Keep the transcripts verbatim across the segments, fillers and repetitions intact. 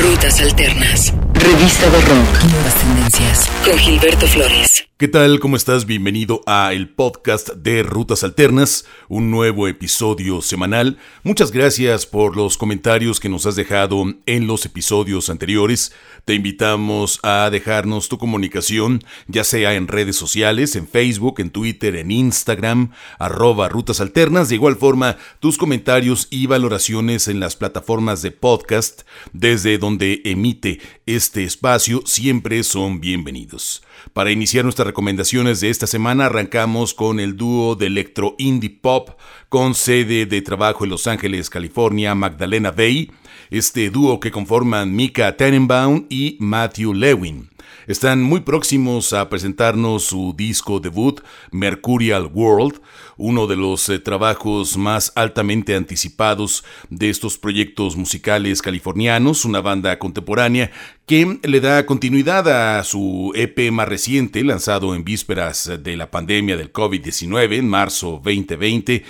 Rutas Alternas, revista de rock, nuevas tendencias, con Gilberto Flores. ¿Qué tal? ¿Cómo estás? Bienvenido a el podcast de Rutas Alternas, un nuevo episodio semanal. Muchas gracias por los comentarios que nos has dejado en los episodios anteriores. Te invitamos a dejarnos tu comunicación, ya sea en redes sociales, en Facebook, en Twitter, en Instagram, arroba Rutas Alternas. De igual forma, tus comentarios y valoraciones en las plataformas de podcast, desde donde emite este espacio, siempre son bienvenidos. Para iniciar nuestras recomendaciones de esta semana, arrancamos con el dúo de electro indie pop con sede de trabajo en Los Ángeles, California, Magdalena Bay. Este dúo que conforman Mika Tenenbaum y Matthew Lewin. Están muy próximos a presentarnos su disco debut, Mercurial World, uno de los eh, trabajos más altamente anticipados de estos proyectos musicales californianos, una banda contemporánea que le da continuidad a su E P más reciente, lanzado en vísperas de la pandemia del COVID diecinueve, en marzo veinte veinte,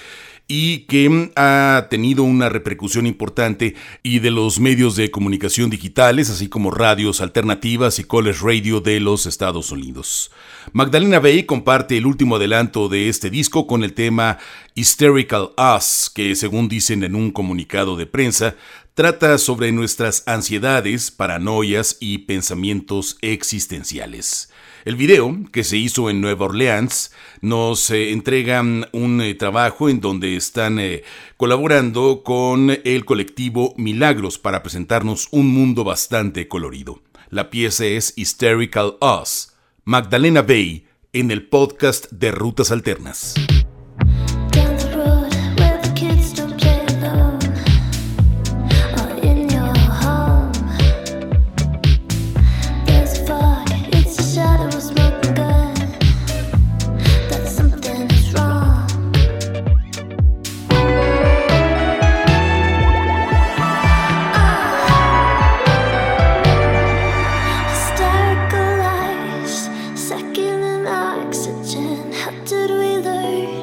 y que ha tenido una repercusión importante y de los medios de comunicación digitales, así como radios alternativas y college radio de los Estados Unidos. Magdalena Bay comparte el último adelanto de este disco con el tema Hysterical Us, que según dicen en un comunicado de prensa, trata sobre nuestras ansiedades, paranoias y pensamientos existenciales. El video, que se hizo en Nueva Orleans, nos eh, entrega un eh, trabajo en donde están eh, colaborando con el colectivo Milagros para presentarnos un mundo bastante colorido. La pieza es Hysterical Us, Magdalena Bay, en el podcast de Rutas Alternas. Oxygen, how did we learn?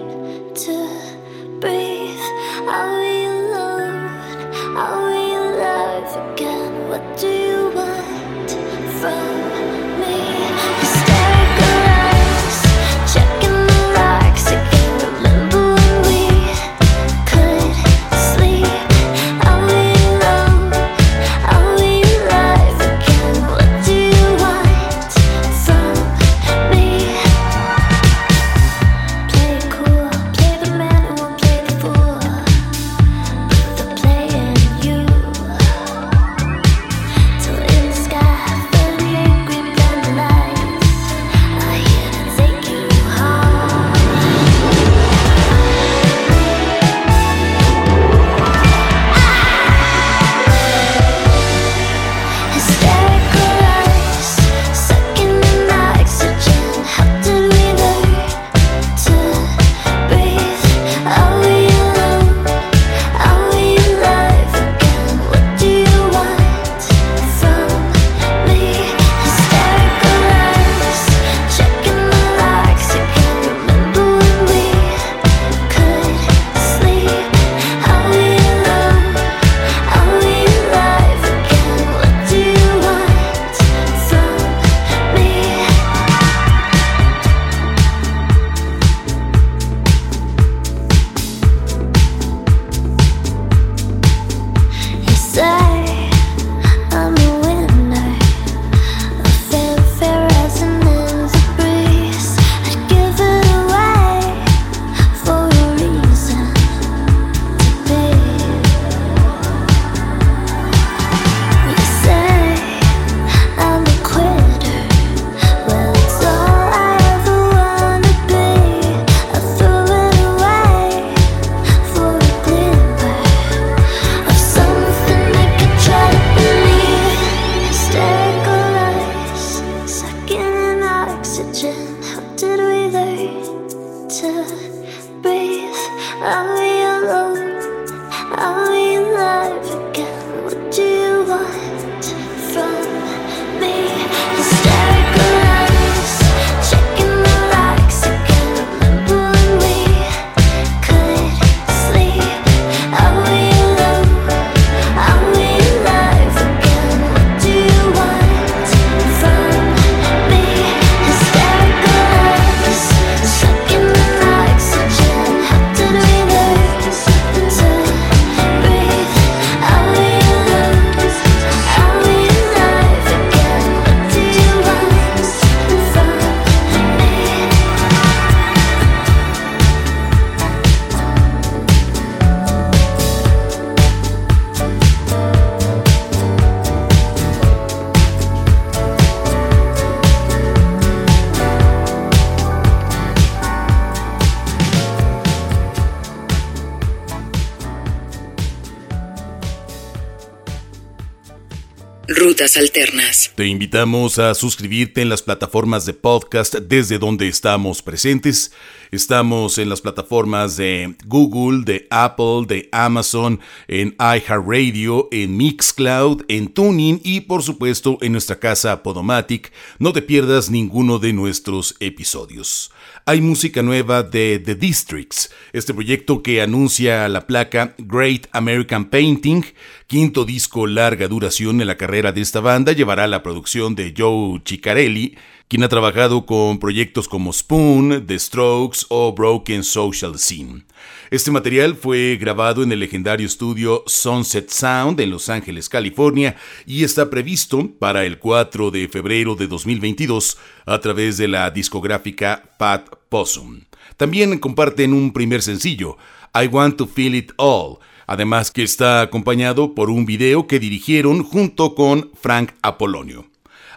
Rutas Alternas. Te invitamos a suscribirte en las plataformas de podcast desde donde estamos presentes. Estamos en las plataformas de Google, de Apple, de Amazon, en iHeartRadio, en Mixcloud, en TuneIn y por supuesto en nuestra casa Podomatic. No te pierdas ninguno de nuestros episodios. Hay música nueva de The Districts, este proyecto que anuncia la placa Great American Painting, quinto disco larga duración en la carrera de esta banda, llevará la producción de Joe Ciccarelli, quien ha trabajado con proyectos como Spoon, The Strokes o Broken Social Scene. Este material fue grabado en el legendario estudio Sunset Sound en Los Ángeles, California, y está previsto para el cuatro de febrero de dos mil veintidós a través de la discográfica Fat Possum. También comparten un primer sencillo, I Want to Feel It All, además que está acompañado por un video que dirigieron junto con Frank Apolonio.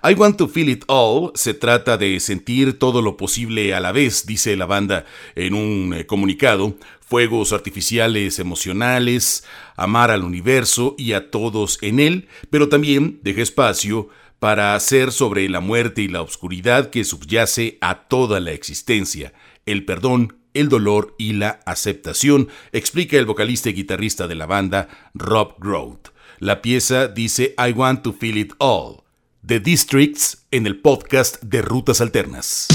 I Want to Feel It All se trata de sentir todo lo posible a la vez, dice la banda en un comunicado. Fuegos artificiales emocionales, amar al universo y a todos en él, pero también deja espacio para hacer sobre la muerte y la oscuridad que subyace a toda la existencia, el perdón, el dolor y la aceptación, explica el vocalista y guitarrista de la banda, Rob Groth. La pieza dice I Want to Feel It All. The Districts en el podcast de Rutas Alternas.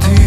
Do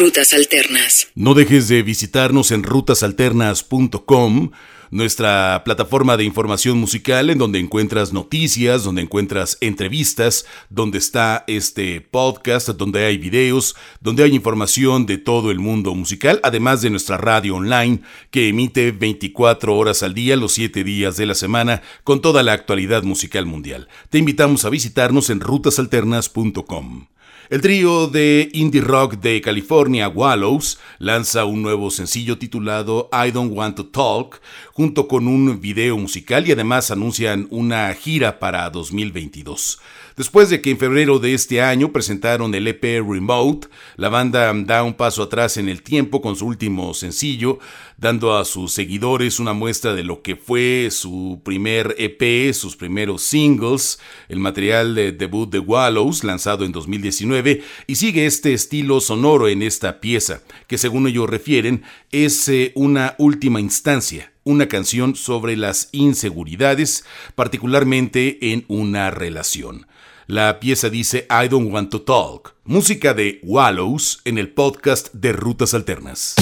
Rutas Alternas. No dejes de visitarnos en rutas alternas punto com, nuestra plataforma de información musical en donde encuentras noticias, donde encuentras entrevistas, donde está este podcast, donde hay videos, donde hay información de todo el mundo musical, además de nuestra radio online que emite veinticuatro horas al día, los siete días de la semana, con toda la actualidad musical mundial. Te invitamos a visitarnos en rutas alternas punto com. El trío de indie rock de California, Wallows, lanza un nuevo sencillo titulado I Don't Want to Talk, junto con un video musical, y además anuncian una gira para dos mil veintidós. Después de que en febrero de este año presentaron el E P Remote, la banda da un paso atrás en el tiempo con su último sencillo, dando a sus seguidores una muestra de lo que fue su primer E P, sus primeros singles, el material de debut de Wallows, lanzado en dos mil diecinueve, y sigue este estilo sonoro en esta pieza, que según ellos refieren es eh, una última instancia, una canción sobre las inseguridades, particularmente en una relación. La pieza dice I Don't Want to Talk, música de Wallows en el podcast de Rutas Alternas.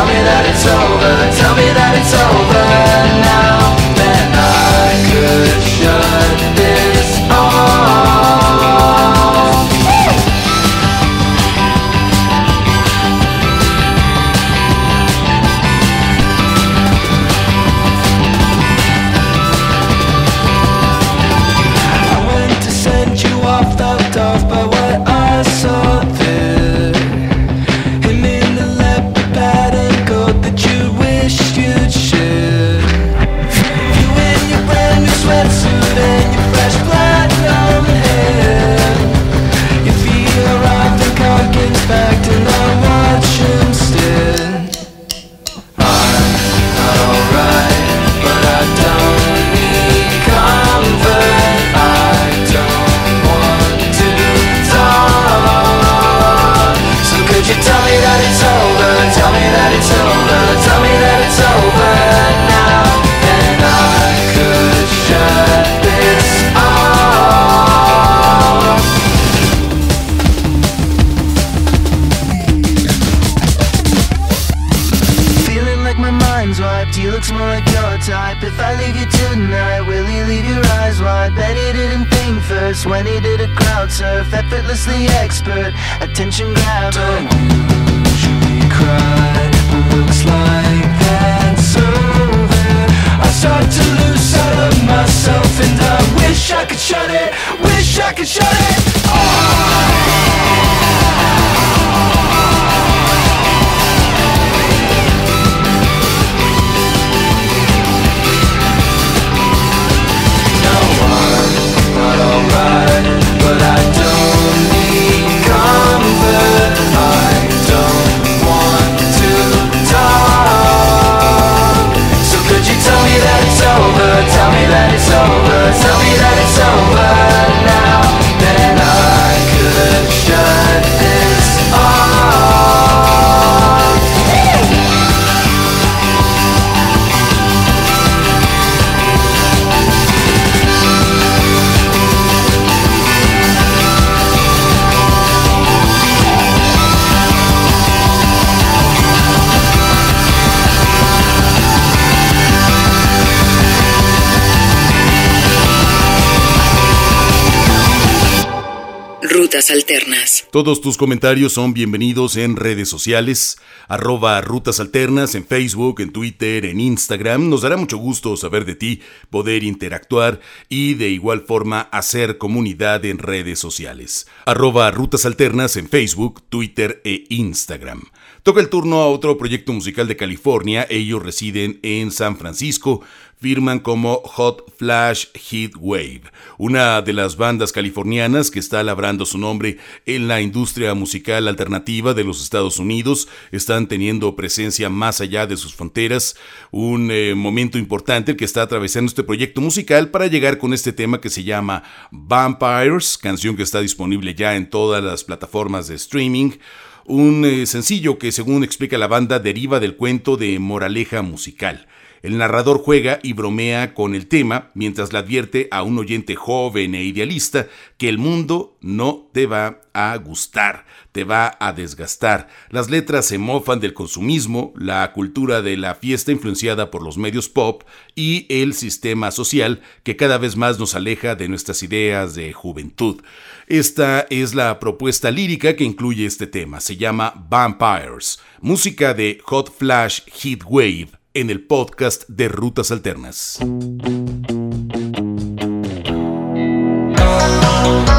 Tell me that it's over, tell me that it's over now, then I Rutas Alternas. Todos tus comentarios son bienvenidos en redes sociales, arroba Rutas Alternas, en Facebook, en Twitter, en Instagram. Nos dará mucho gusto saber de ti, poder interactuar y de igual forma hacer comunidad en redes sociales. Arroba Rutas Alternas en Facebook, Twitter e Instagram. Toca el turno a otro proyecto musical de California. Ellos residen en San Francisco. Firman como Hot Flash Heat Wave, una de las bandas californianas que está labrando su nombre en la industria musical alternativa de los Estados Unidos. Están teniendo presencia más allá de sus fronteras. Un eh, momento importante el que está atravesando este proyecto musical para llegar con este tema que se llama Vampires, canción que está disponible ya en todas las plataformas de streaming. Un eh, sencillo que, según explica la banda, deriva del cuento de moraleja musical. El narrador juega y bromea con el tema mientras le advierte a un oyente joven e idealista que el mundo no te va a gustar, te va a desgastar. Las letras se mofan del consumismo, la cultura de la fiesta influenciada por los medios pop y el sistema social que cada vez más nos aleja de nuestras ideas de juventud. Esta es la propuesta lírica que incluye este tema. Se llama Vampires, música de Hot Flash Heat Wave, en el podcast de Rutas Alternas. Oh,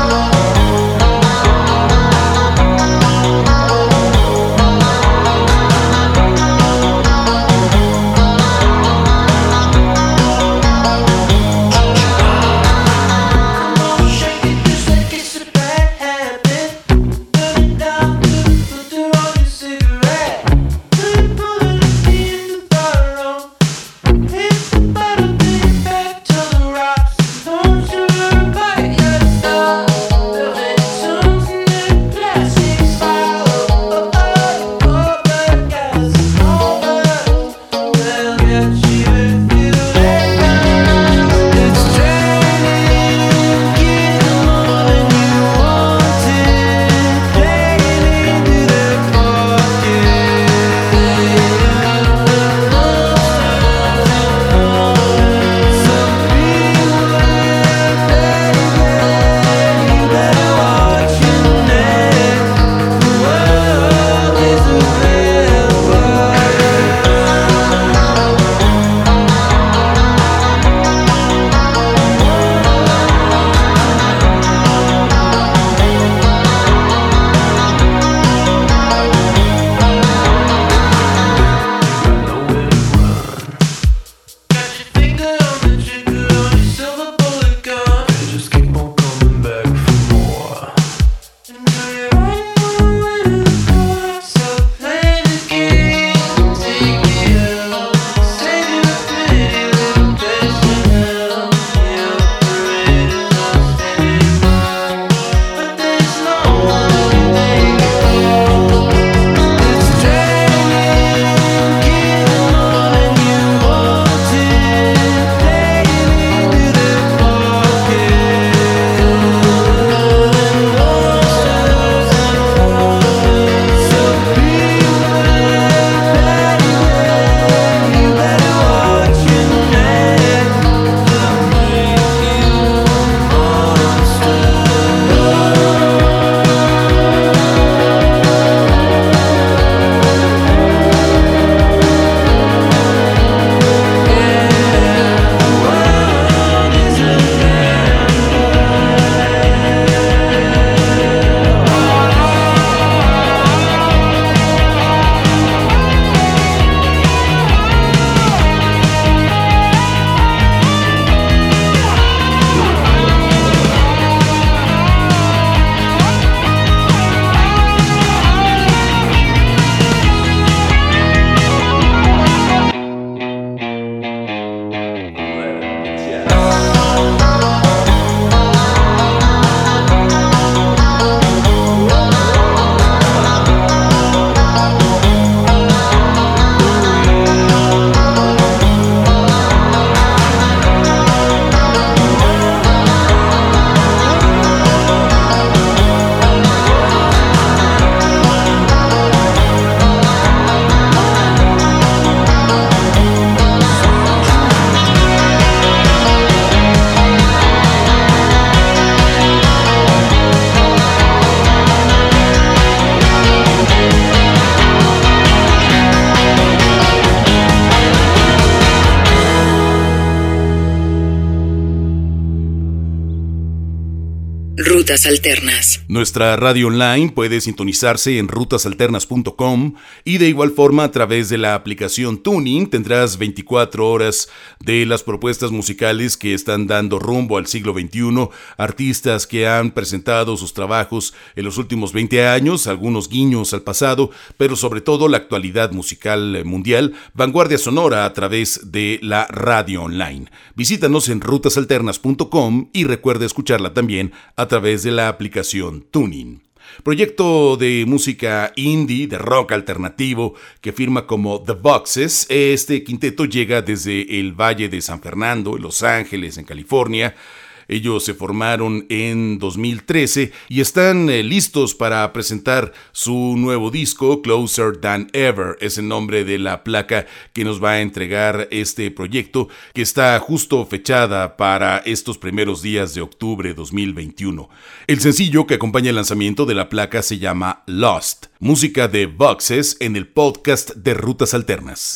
Rutas Alternas. Nuestra radio online puede sintonizarse en rutas alternas punto com y de igual forma a través de la aplicación Tuning tendrás veinticuatro horas de las propuestas musicales que están dando rumbo al siglo veintiuno, artistas que han presentado sus trabajos en los últimos veinte años, algunos guiños al pasado, pero sobre todo la actualidad musical mundial, vanguardia sonora a través de la radio online. Visítanos en rutas alternas punto com y recuerda escucharla también a través de la aplicación Tuning. Proyecto de música indie, de rock alternativo, que firma como The Voxes. Este quinteto llega desde el Valle de San Fernando, en Los Ángeles, en California. Ellos se formaron en dos mil trece y están listos para presentar su nuevo disco, Closer Than Ever. Es el nombre de la placa que nos va a entregar este proyecto, que está justo fechada para estos primeros días de octubre de dos mil veintiuno. El sencillo que acompaña el lanzamiento de la placa se llama Lost. Música de Voxes en el podcast de Rutas Alternas.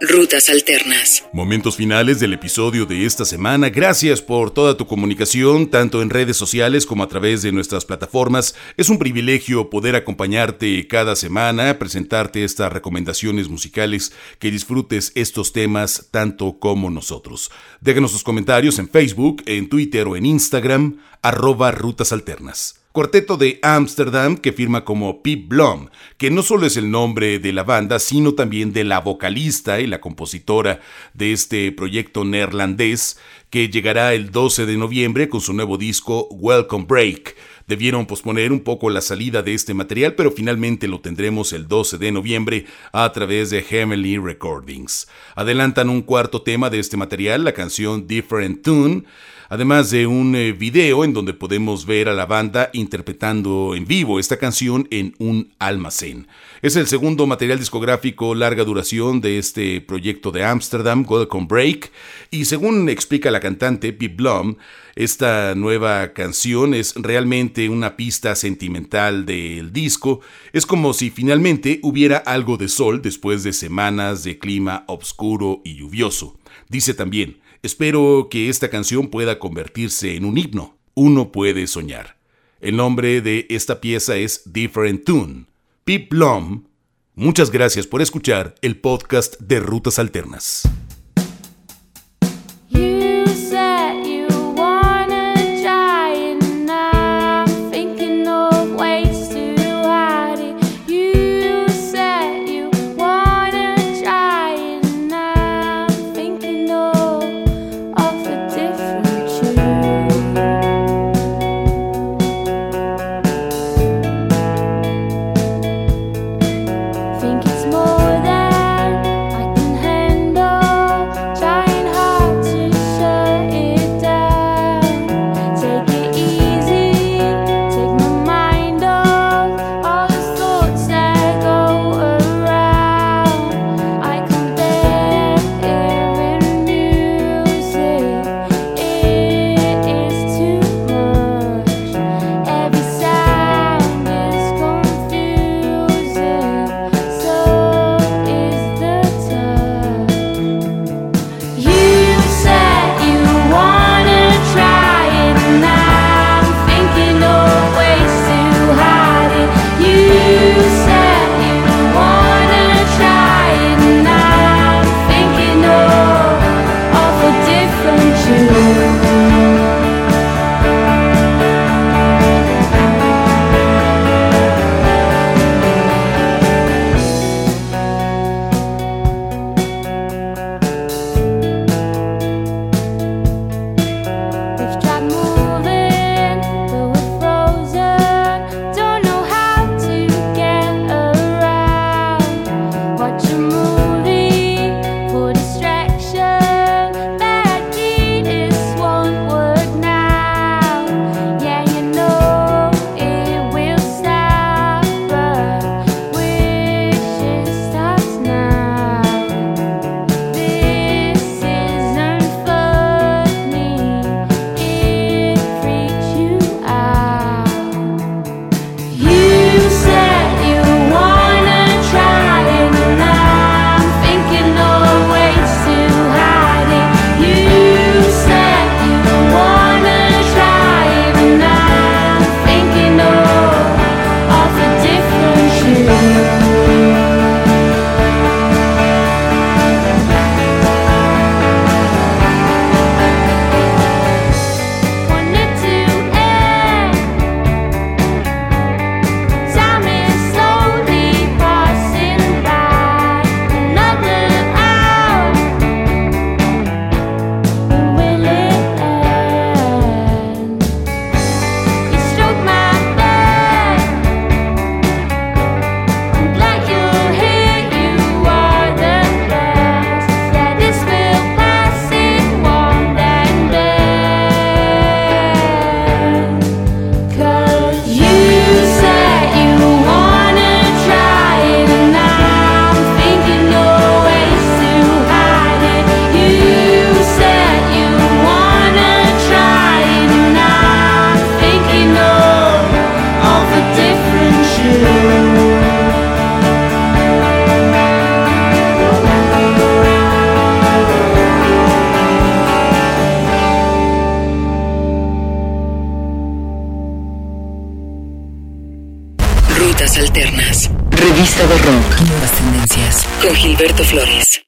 Rutas Alternas. Momentos finales del episodio de esta semana. Gracias por toda tu comunicación, tanto en redes sociales como a través de nuestras plataformas. Es un privilegio poder acompañarte cada semana, presentarte estas recomendaciones musicales, que disfrutes estos temas tanto como nosotros. Déjanos tus comentarios en Facebook, en Twitter o en Instagram, arroba Rutas Alternas. Cuarteto de Ámsterdam que firma como Pip Blom, que no solo es el nombre de la banda, sino también de la vocalista y la compositora de este proyecto neerlandés, que llegará el doce de noviembre con su nuevo disco Welcome Break. Debieron posponer un poco la salida de este material, pero finalmente lo tendremos el doce de noviembre a través de Heavenly Recordings. Adelantan un cuarto tema de este material, la canción Different Tune, además de un video en donde podemos ver a la banda interpretando en vivo esta canción en un almacén. Es el segundo material discográfico larga duración de este proyecto de Ámsterdam, Welcome Break, y según explica la cantante Pip Blom, esta nueva canción es realmente una pista sentimental del disco. Es como si finalmente hubiera algo de sol después de semanas de clima oscuro y lluvioso. Dice también, espero que esta canción pueda convertirse en un himno. Uno puede soñar. El nombre de esta pieza es Different Tune. Pip Blom, muchas gracias por escuchar el podcast de Rutas Alternas. Think it's more than I can handle. Revista de Rock. Nuevas tendencias. Con Gilberto Flores.